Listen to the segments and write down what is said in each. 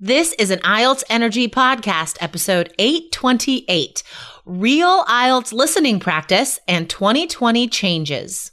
This is an IELTS Energy Podcast, episode 828, Real IELTS Listening Practice and 2020 Changes.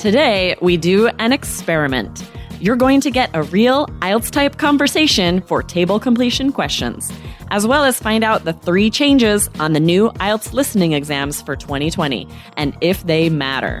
Today, we do an experiment. You're going to get a real IELTS-type conversation for table completion questions, as well as find out the 3 changes on the new IELTS listening exams for 2020, and if they matter.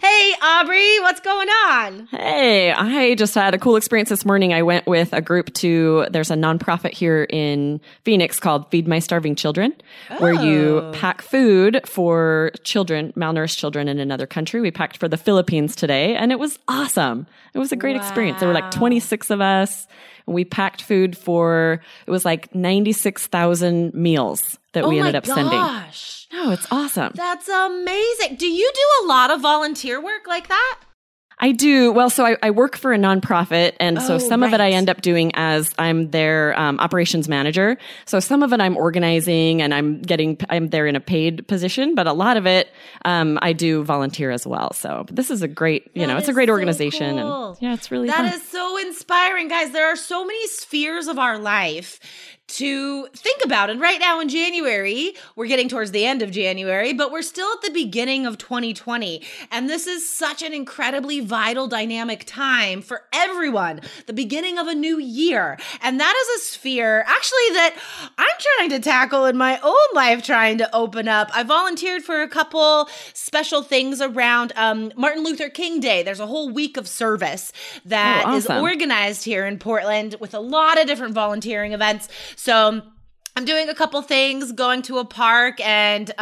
Hey, Aubrey, what's going on? Hey, I just had a cool experience this morning. I went with a group to, there's a nonprofit here in Phoenix called Feed My Starving Children, where you pack food for children, malnourished children in another country. We packed for the Philippines today, and it was awesome. It was a great experience. There were like 26 of us, and we packed food for, it was like 96,000 meals that we ended up sending. Oh my gosh. No, it's awesome. That's amazing. Do you do a lot of volunteer work like that? I do. Well, so I work for a nonprofit, and so some of it I end up doing as I'm their operations manager. So some of it I'm organizing, and I'm there in a paid position, but a lot of it I do volunteer as well. So this is a great, it's a great organization. So cool. And yeah, it's really fun. That is so inspiring, guys. There are so many spheres of our life to think about. And right now in January, we're getting towards the end of January, but we're still at the beginning of 2020. And this is such an incredibly vital, dynamic time for everyone, the beginning of a new year. And that is a sphere, actually, that I'm trying to tackle in my own life, trying to open up. I volunteered for a couple special things around Martin Luther King Day. There's a whole week of service that is organized here in Portland with a lot of different volunteering events. So I'm doing a couple things, going to a park and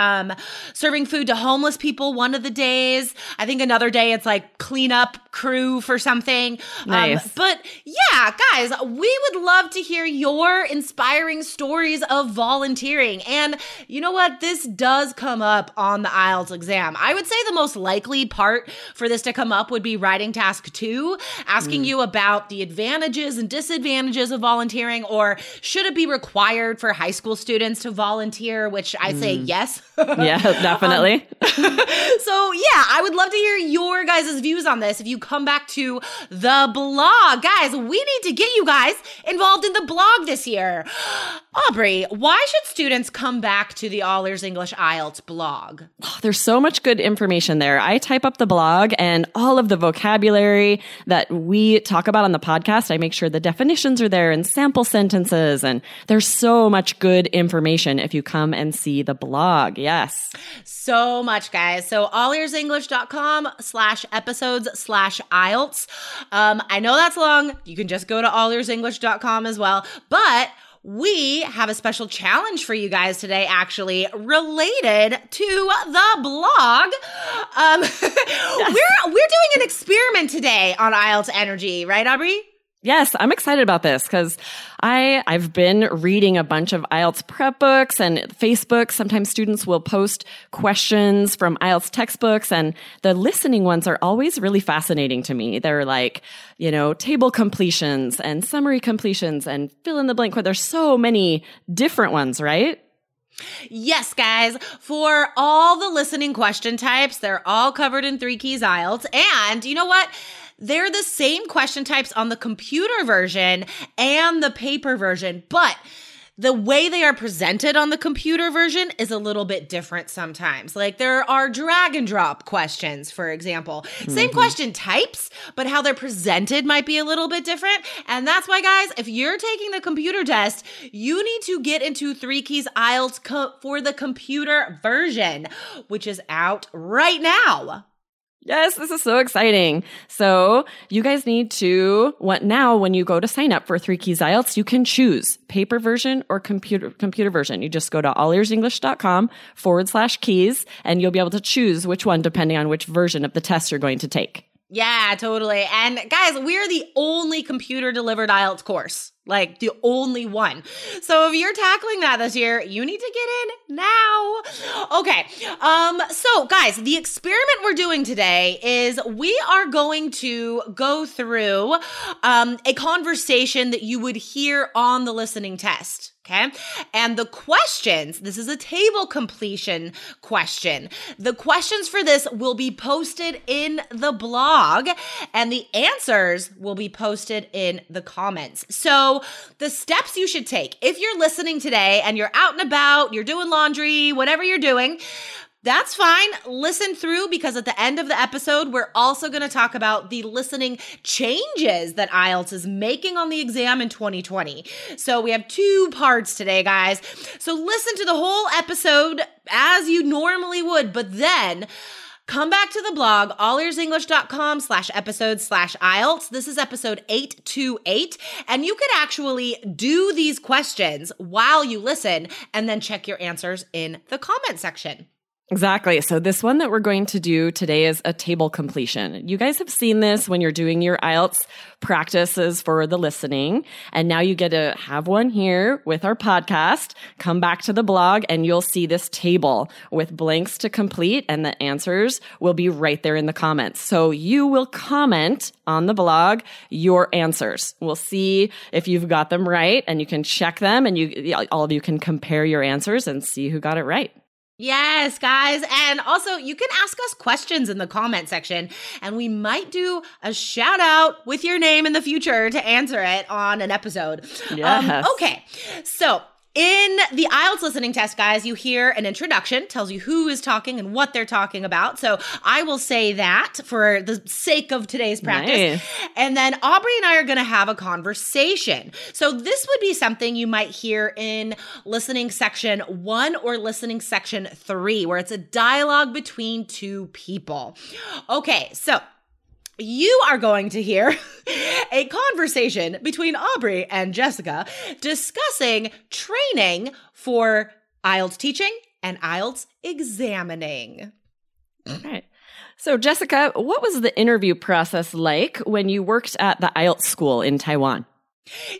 serving food to homeless people one of the days. I think another day it's like cleanup crew for something. Nice. But yeah, guys, we would love to hear your inspiring stories of volunteering. And you know what? This does come up on the IELTS exam. I would say the most likely part for this to come up would be writing task 2, asking you about the advantages and disadvantages of volunteering, or should it be required for high school students to volunteer, which I say yes. Yeah, definitely. So yeah, I would love to hear your guys' views on this. If you come back to the blog, guys, we need to get you guys involved in the blog this year. Aubrey, why should students come back to the All Ears English IELTS blog? Oh, there's so much good information there. I type up the blog and all of the vocabulary that we talk about on the podcast. I make sure the definitions are there and sample sentences, and there's so much good information if you come and see the blog. Yes. So much, guys. So allearsenglish.com/episodes/IELTS. I know that's long. You can just go to allearsenglish.com as well. But we have a special challenge for you guys today, actually, related to the blog. We're doing an experiment today on IELTS Energy, right, Aubrey? Yes, I'm excited about this because I've been reading a bunch of IELTS prep books and Facebook. Sometimes students will post questions from IELTS textbooks, and the listening ones are always really fascinating to me. They're like, table completions and summary completions and fill in the blank. There's so many different ones, right? Yes, guys. For all the listening question types, they're all covered in Three Keys IELTS. And you know what? They're the same question types on the computer version and the paper version, but the way they are presented on the computer version is a little bit different sometimes. Like there are drag and drop questions, for example. Same question types, but how they're presented might be a little bit different. And that's why, guys, if you're taking the computer test, you need to get into Three Keys IELTS for the computer version, which is out right now. Yes, this is so exciting. So you guys need to, when you go to sign up for Three Keys IELTS, you can choose paper version or computer version. You just go to allearsenglish.com/keys, and you'll be able to choose which one depending on which version of the test you're going to take. Yeah, totally. And guys, we're the only computer-delivered IELTS course, like the only one. So if you're tackling that this year, you need to get in now. Okay. So guys, the experiment we're doing today is we are going to go through a conversation that you would hear on the listening test. Okay. And the questions, this is a table completion question. The questions for this will be posted in the blog and the answers will be posted in the comments. So the steps you should take, if you're listening today and you're out and about, you're doing laundry, whatever you're doing, that's fine. Listen through, because at the end of the episode, we're also going to talk about the listening changes that IELTS is making on the exam in 2020. So we have two parts today, guys. So listen to the whole episode as you normally would, but then come back to the blog, allearsenglish.com/episode/IELTS. This is episode 828. And you could actually do these questions while you listen and then check your answers in the comment section. Exactly. So this one that we're going to do today is a table completion. You guys have seen this when you're doing your IELTS practices for the listening. And now you get to have one here with our podcast. Come back to the blog and you'll see this table with blanks to complete, and the answers will be right there in the comments. So you will comment on the blog your answers. We'll see if you've got them right, and you can check them, and all of you can compare your answers and see who got it right. Yes, guys. And also, you can ask us questions in the comment section, and we might do a shout out with your name in the future to answer it on an episode. Yes. Okay. So in the IELTS listening test, guys, you hear an introduction, tells you who is talking and what they're talking about. So I will say that for the sake of today's practice. Nice. And then Aubrey and I are going to have a conversation. So this would be something you might hear in listening section 1 or listening section 3, where it's a dialogue between two people. Okay, so you are going to hear a conversation between Aubrey and Jessica discussing training for IELTS teaching and IELTS examining. All right. So, Jessica, what was the interview process like when you worked at the IELTS school in Taiwan?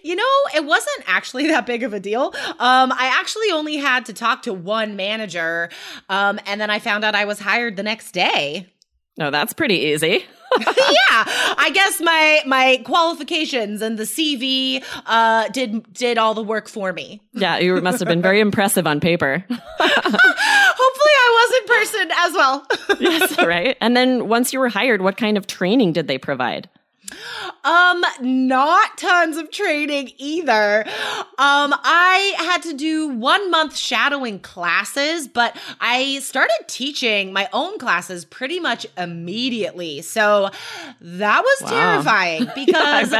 You know, it wasn't actually that big of a deal. I actually only had to talk to one manager, and then I found out I was hired the next day. No, that's pretty easy. Yeah, I guess my qualifications and the CV did all the work for me. Yeah, you must have been very impressive on paper. Hopefully I was in person as well. Yes, right. And then once you were hired, what kind of training did they provide? Not tons of training either. I had to do 1 month shadowing classes, but I started teaching my own classes pretty much immediately. So that was terrifying because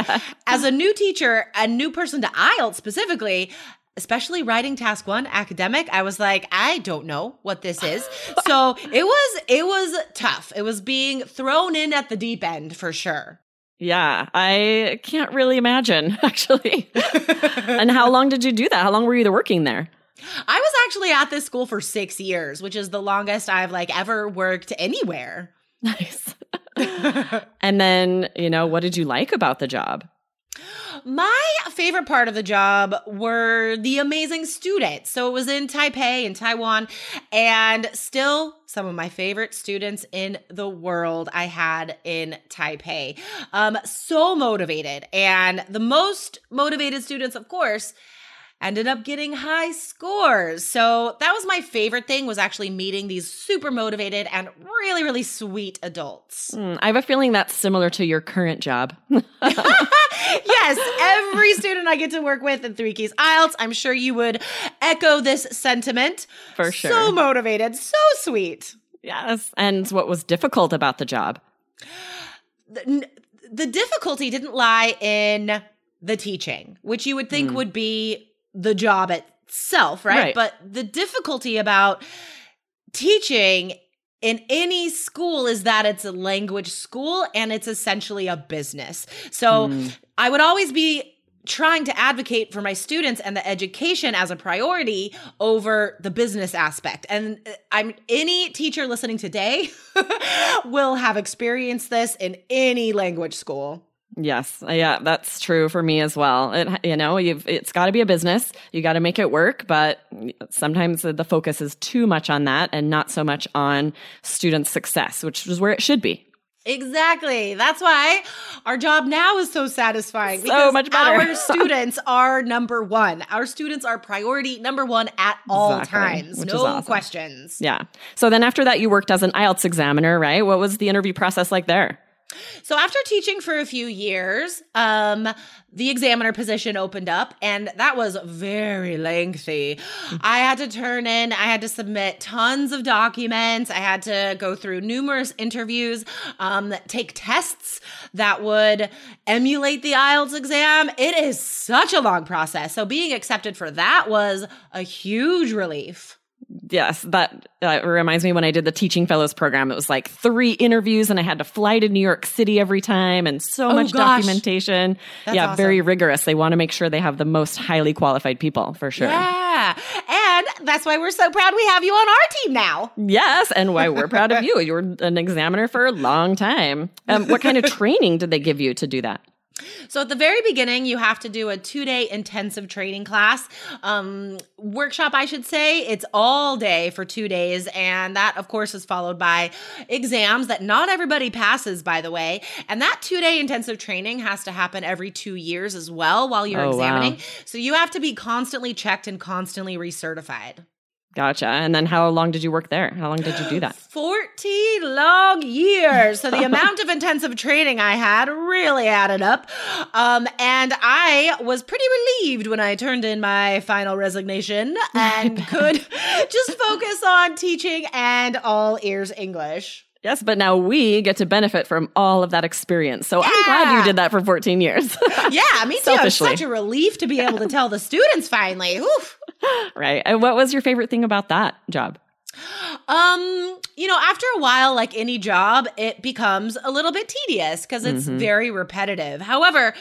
as a new teacher, a new person to IELTS specifically, especially writing task 1, academic, I was like, I don't know what this is. So it was tough. It was being thrown in at the deep end for sure. Yeah, I can't really imagine, actually. And how long did you do that? How long were you working there? I was actually at this school for 6 years, which is the longest I've ever worked anywhere. Nice. And then, what did you like about the job? My favorite part of the job were the amazing students. So it was in Taipei, in Taiwan, and still some of my favorite students in the world I had in Taipei. So motivated. And the most motivated students, of course, ended up getting high scores. So that was my favorite thing, was actually meeting these super motivated and really, really sweet adults. I have a feeling that's similar to your current job. Yes, every student I get to work with in Three Keys IELTS, I'm sure you would echo this sentiment. For sure. So motivated, so sweet. Yes. And what was difficult about the job? The difficulty didn't lie in the teaching, which you would think would be the job itself, right? But the difficulty about teaching in any school is that it's a language school and it's essentially a business. So I would always be trying to advocate for my students and the education as a priority over the business aspect. And any teacher listening today will have experienced this in any language school. Yes. Yeah, that's true for me as well. It's got to be a business. You got to make it work, but sometimes the focus is too much on that and not so much on student success, which is where it should be. Exactly. That's why our job now is so satisfying. So much better. Our students are number one. Our students are priority number one at all times. No questions. Yeah. So then after that, you worked as an IELTS examiner, right? What was the interview process like there? So after teaching for a few years, the examiner position opened up, and that was very lengthy. I had to submit tons of documents. I had to go through numerous interviews, take tests that would emulate the IELTS exam. It is such a long process. So being accepted for that was a huge relief. Yes, that reminds me when I did the Teaching Fellows program, it was like 3 interviews and I had to fly to New York City every time and documentation. That's awesome. Very rigorous. They want to make sure they have the most highly qualified people for sure. Yeah, and that's why we're so proud we have you on our team now. Yes, and why we're proud of you. You were an examiner for a long time. What kind of training did they give you to do that? So at the very beginning, you have to do a 2-day intensive training class, workshop, I should say. It's all day for 2 days. And that, of course, is followed by exams that not everybody passes, by the way. And that 2-day intensive training has to happen every 2 years as well while you're examining. Wow. So you have to be constantly checked and constantly recertified. Gotcha. And then how long did you work there? How long did you do that? 14 long years. So the amount of intensive training I had really added up. And I was pretty relieved when I turned in my final resignation and could just focus on teaching and All Ears English. Yes, but now we get to benefit from all of that experience. So yeah. I'm glad you did that for 14 years. Yeah, me too. It's such a relief to be able to tell the students finally. Oof. Right. And what was your favorite thing about that job? After a while, like any job, it becomes a little bit tedious because it's very repetitive. However,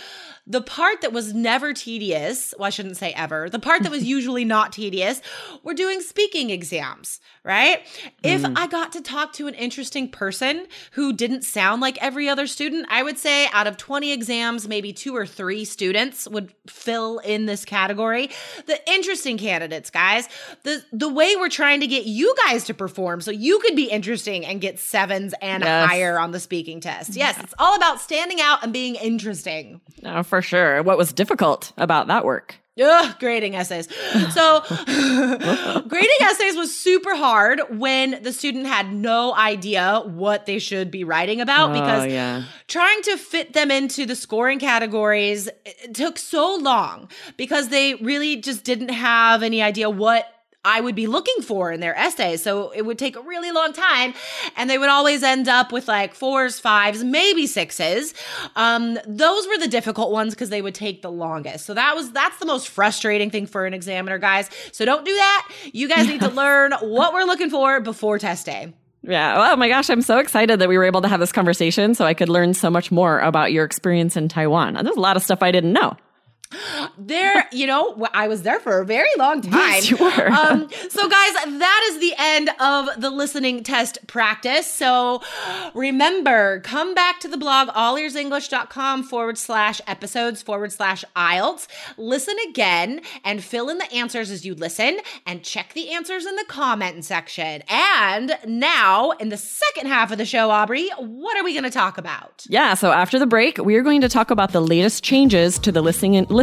the part that was never tedious, well, I shouldn't say ever, the part that was usually not tedious, we're doing speaking exams, right? If I got to talk to an interesting person who didn't sound like every other student, I would say out of 20 exams, maybe 2 or 3 students would fill in this category. The interesting candidates, guys, the way we're trying to get you guys to perform so you could be interesting and get 7s and higher on the speaking test. Yes, it's all about standing out and being interesting. No. For sure. What was difficult about that work? Grading essays. So grading essays was super hard when the student had no idea what they should be writing about because trying to fit them into the scoring categories took so long because they really just didn't have any idea what I would be looking for in their essays. So it would take a really long time and they would always end up with like 4s, 5s, maybe 6s. Those were the difficult ones because they would take the longest. So that's the most frustrating thing for an examiner, guys. So don't do that. You guys need to learn what we're looking for before test day. Yeah. Oh my gosh. I'm so excited that we were able to have this conversation so I could learn so much more about your experience in Taiwan. There's a lot of stuff I didn't know. I was there for a very long time. Yes, you were. So guys, that is the end of the listening test practice. So remember, come back to the blog, allearsenglish.com/episodes/IELTS. Listen again and fill in the answers as you listen and check the answers in the comment section. And now in the second half of the show, Aubrey, what are we going to talk about? Yeah. So after the break, we are going to talk about the latest changes to the listening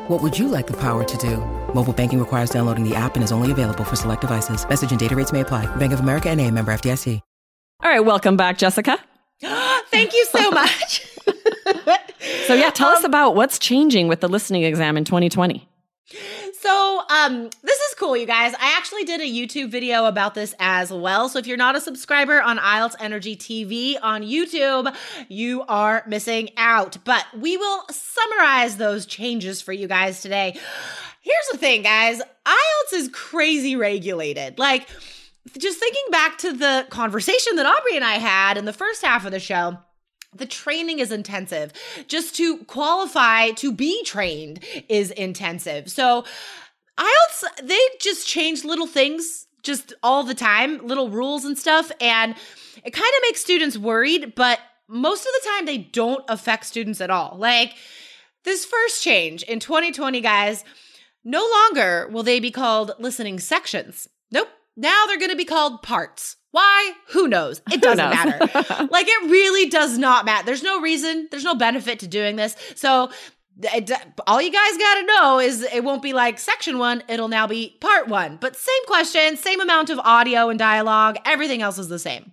What would you like the power to do? Mobile banking requires downloading the app and is only available for select devices. Message and data rates may apply. Bank of America NA, member FDIC. All right, welcome back, Jessica. Thank you so much. So yeah, tell us about what's changing with the listening exam in 2020. So this is cool, you guys. I actually did a YouTube video about this as well. So if you're not a subscriber on IELTS Energy TV on YouTube, you are missing out. But we will summarize those changes for you guys today. Here's the thing, guys. IELTS is crazy regulated. Like, just thinking back to the conversation that Aubrey and I had in the first half of the show, the training is intensive. Just to qualify to be trained is intensive. So IELTS, they just change little things just all the time, little rules and stuff. And it kind of makes students worried, but most of the time they don't affect students at all. Like this first change in 2020, guys, no longer will they be called listening sections. Nope. Now they're going to be called parts. Why? Who knows? It doesn't matter. Like, it really does not matter. There's no reason. There's no benefit to doing this. So all you guys got to know is it won't be like section one. It'll now be part one. But same question, same amount of audio and dialogue. Everything else is the same.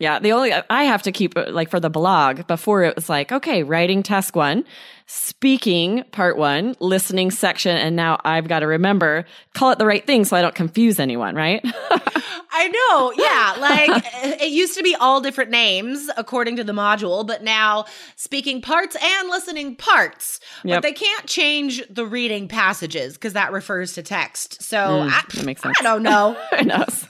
Yeah, the only I have to keep, like, for the blog, before it was like, okay, writing task one, speaking part one, listening section, and now I've got to remember, call it the right thing so I don't confuse anyone, right? I know, yeah. Like, it used to be all different names according to the module, but now speaking parts and listening parts. Yep. But they can't change the reading passages because that refers to text. So that makes sense. I don't know. Who knows?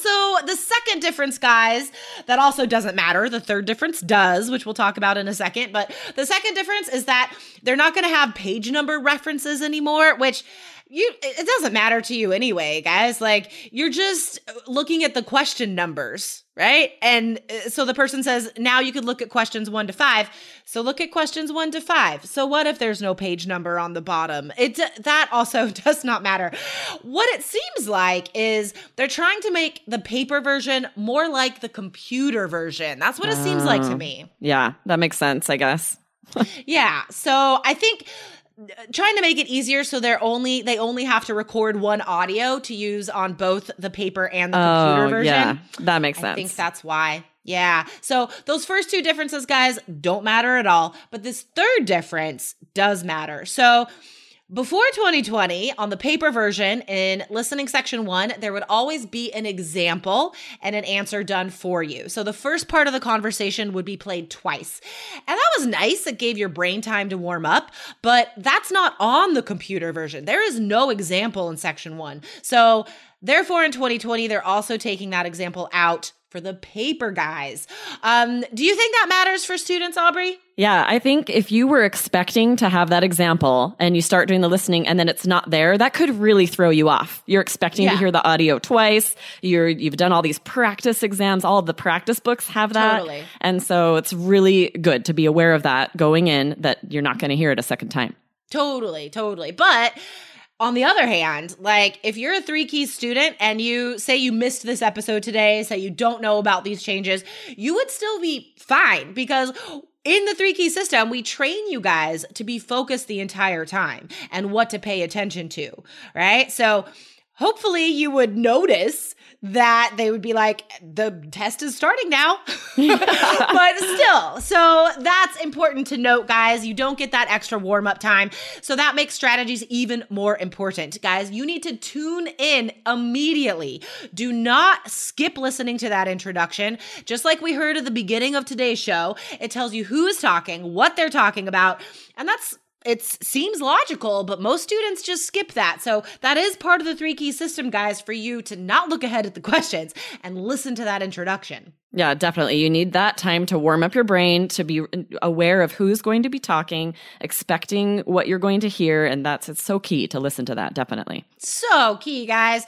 So the second difference, guys, that also doesn't matter. The third difference does, which we'll talk about in a second, but the second difference is that they're not going to have page number references anymore, which it doesn't matter to you anyway, guys. Like, you're just looking at the question numbers, right? And so the person says, now you could look at questions 1 to 5. So look at questions 1 to 5. So what if there's no page number on the bottom? That also does not matter. What it seems like is they're trying to make the paper version more like the computer version. That's what it seems like to me. Yeah, that makes sense, I guess. Yeah. So I think trying to make it easier so they only have to record one audio to use on both the paper and the computer version. Yeah, that makes sense. I think that's why. Yeah. So those first two differences, guys, don't matter at all. But this third difference does matter. So before 2020, on the paper version in listening section one, there would always be an example and an answer done for you. So the first part of the conversation would be played twice. And that was nice. It gave your brain time to warm up, but that's not on the computer version. There is no example in section one. So therefore, in 2020, they're also taking that example out for the paper, guys. Do you think that matters for students, Aubrey? Yeah, I think if you were expecting to have that example and you start doing the listening and then it's not there, that could really throw you off. You're expecting to hear the audio twice. You've done all these practice exams. All of the practice books have that. Totally. And so it's really good to be aware of that going in, that you're not going to hear it a second time. Totally, totally. But on the other hand, like, if you're a Three Keys student and you say you missed this episode today, say you don't know about these changes, you would still be fine because in the Three Keys system, we train you guys to be focused the entire time and what to pay attention to, right? So hopefully you would notice that they would be like, the test is starting now. But still, so that's important to note, guys. You don't get that extra warm-up time. So that makes strategies even more important. Guys, you need to tune in immediately. Do not skip listening to that introduction. Just like we heard at the beginning of today's show, it tells you who is talking, what they're talking about, and it seems logical, but most students just skip that. So that is part of the Three Keys system, guys, for you to not look ahead at the questions and listen to that introduction. Yeah, definitely. You need that time to warm up your brain, to be aware of who's going to be talking, expecting what you're going to hear. And it's so key to listen to that, definitely. So key, guys.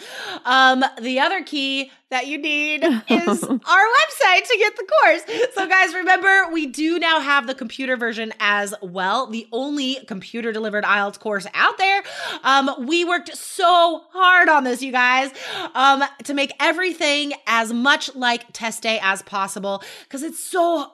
The other key that you need is our website to get the course. So guys, remember, we do now have the computer version as well, the only computer-delivered IELTS course out there. We worked so hard on this, you guys, to make everything as much like test day as possible, because it's so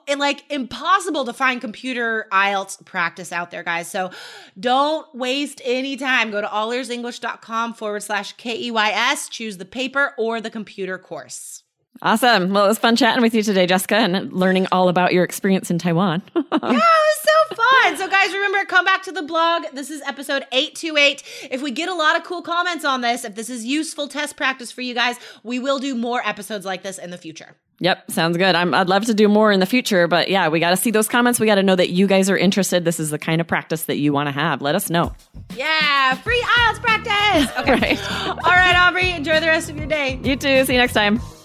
impossible to find computer IELTS practice out there, guys. So don't waste any time. Go to allearsenglish.com/KEYS, choose the paper or the computer course. Awesome. Well, it was fun chatting with you today, Jessica, and learning all about your experience in Taiwan. Yeah, it was so fun. So guys, remember, come back to the blog. This is episode 828. If we get a lot of cool comments on this, if this is useful test practice for you guys, we will do more episodes like this in the future. Yep. Sounds good. I'd love to do more in the future, but yeah, we got to see those comments. We got to know that you guys are interested. This is the kind of practice that you want to have. Let us know. Yeah. Free IELTS practice. Okay. Right. All right, Aubrey, enjoy the rest of your day. You too. See you next time.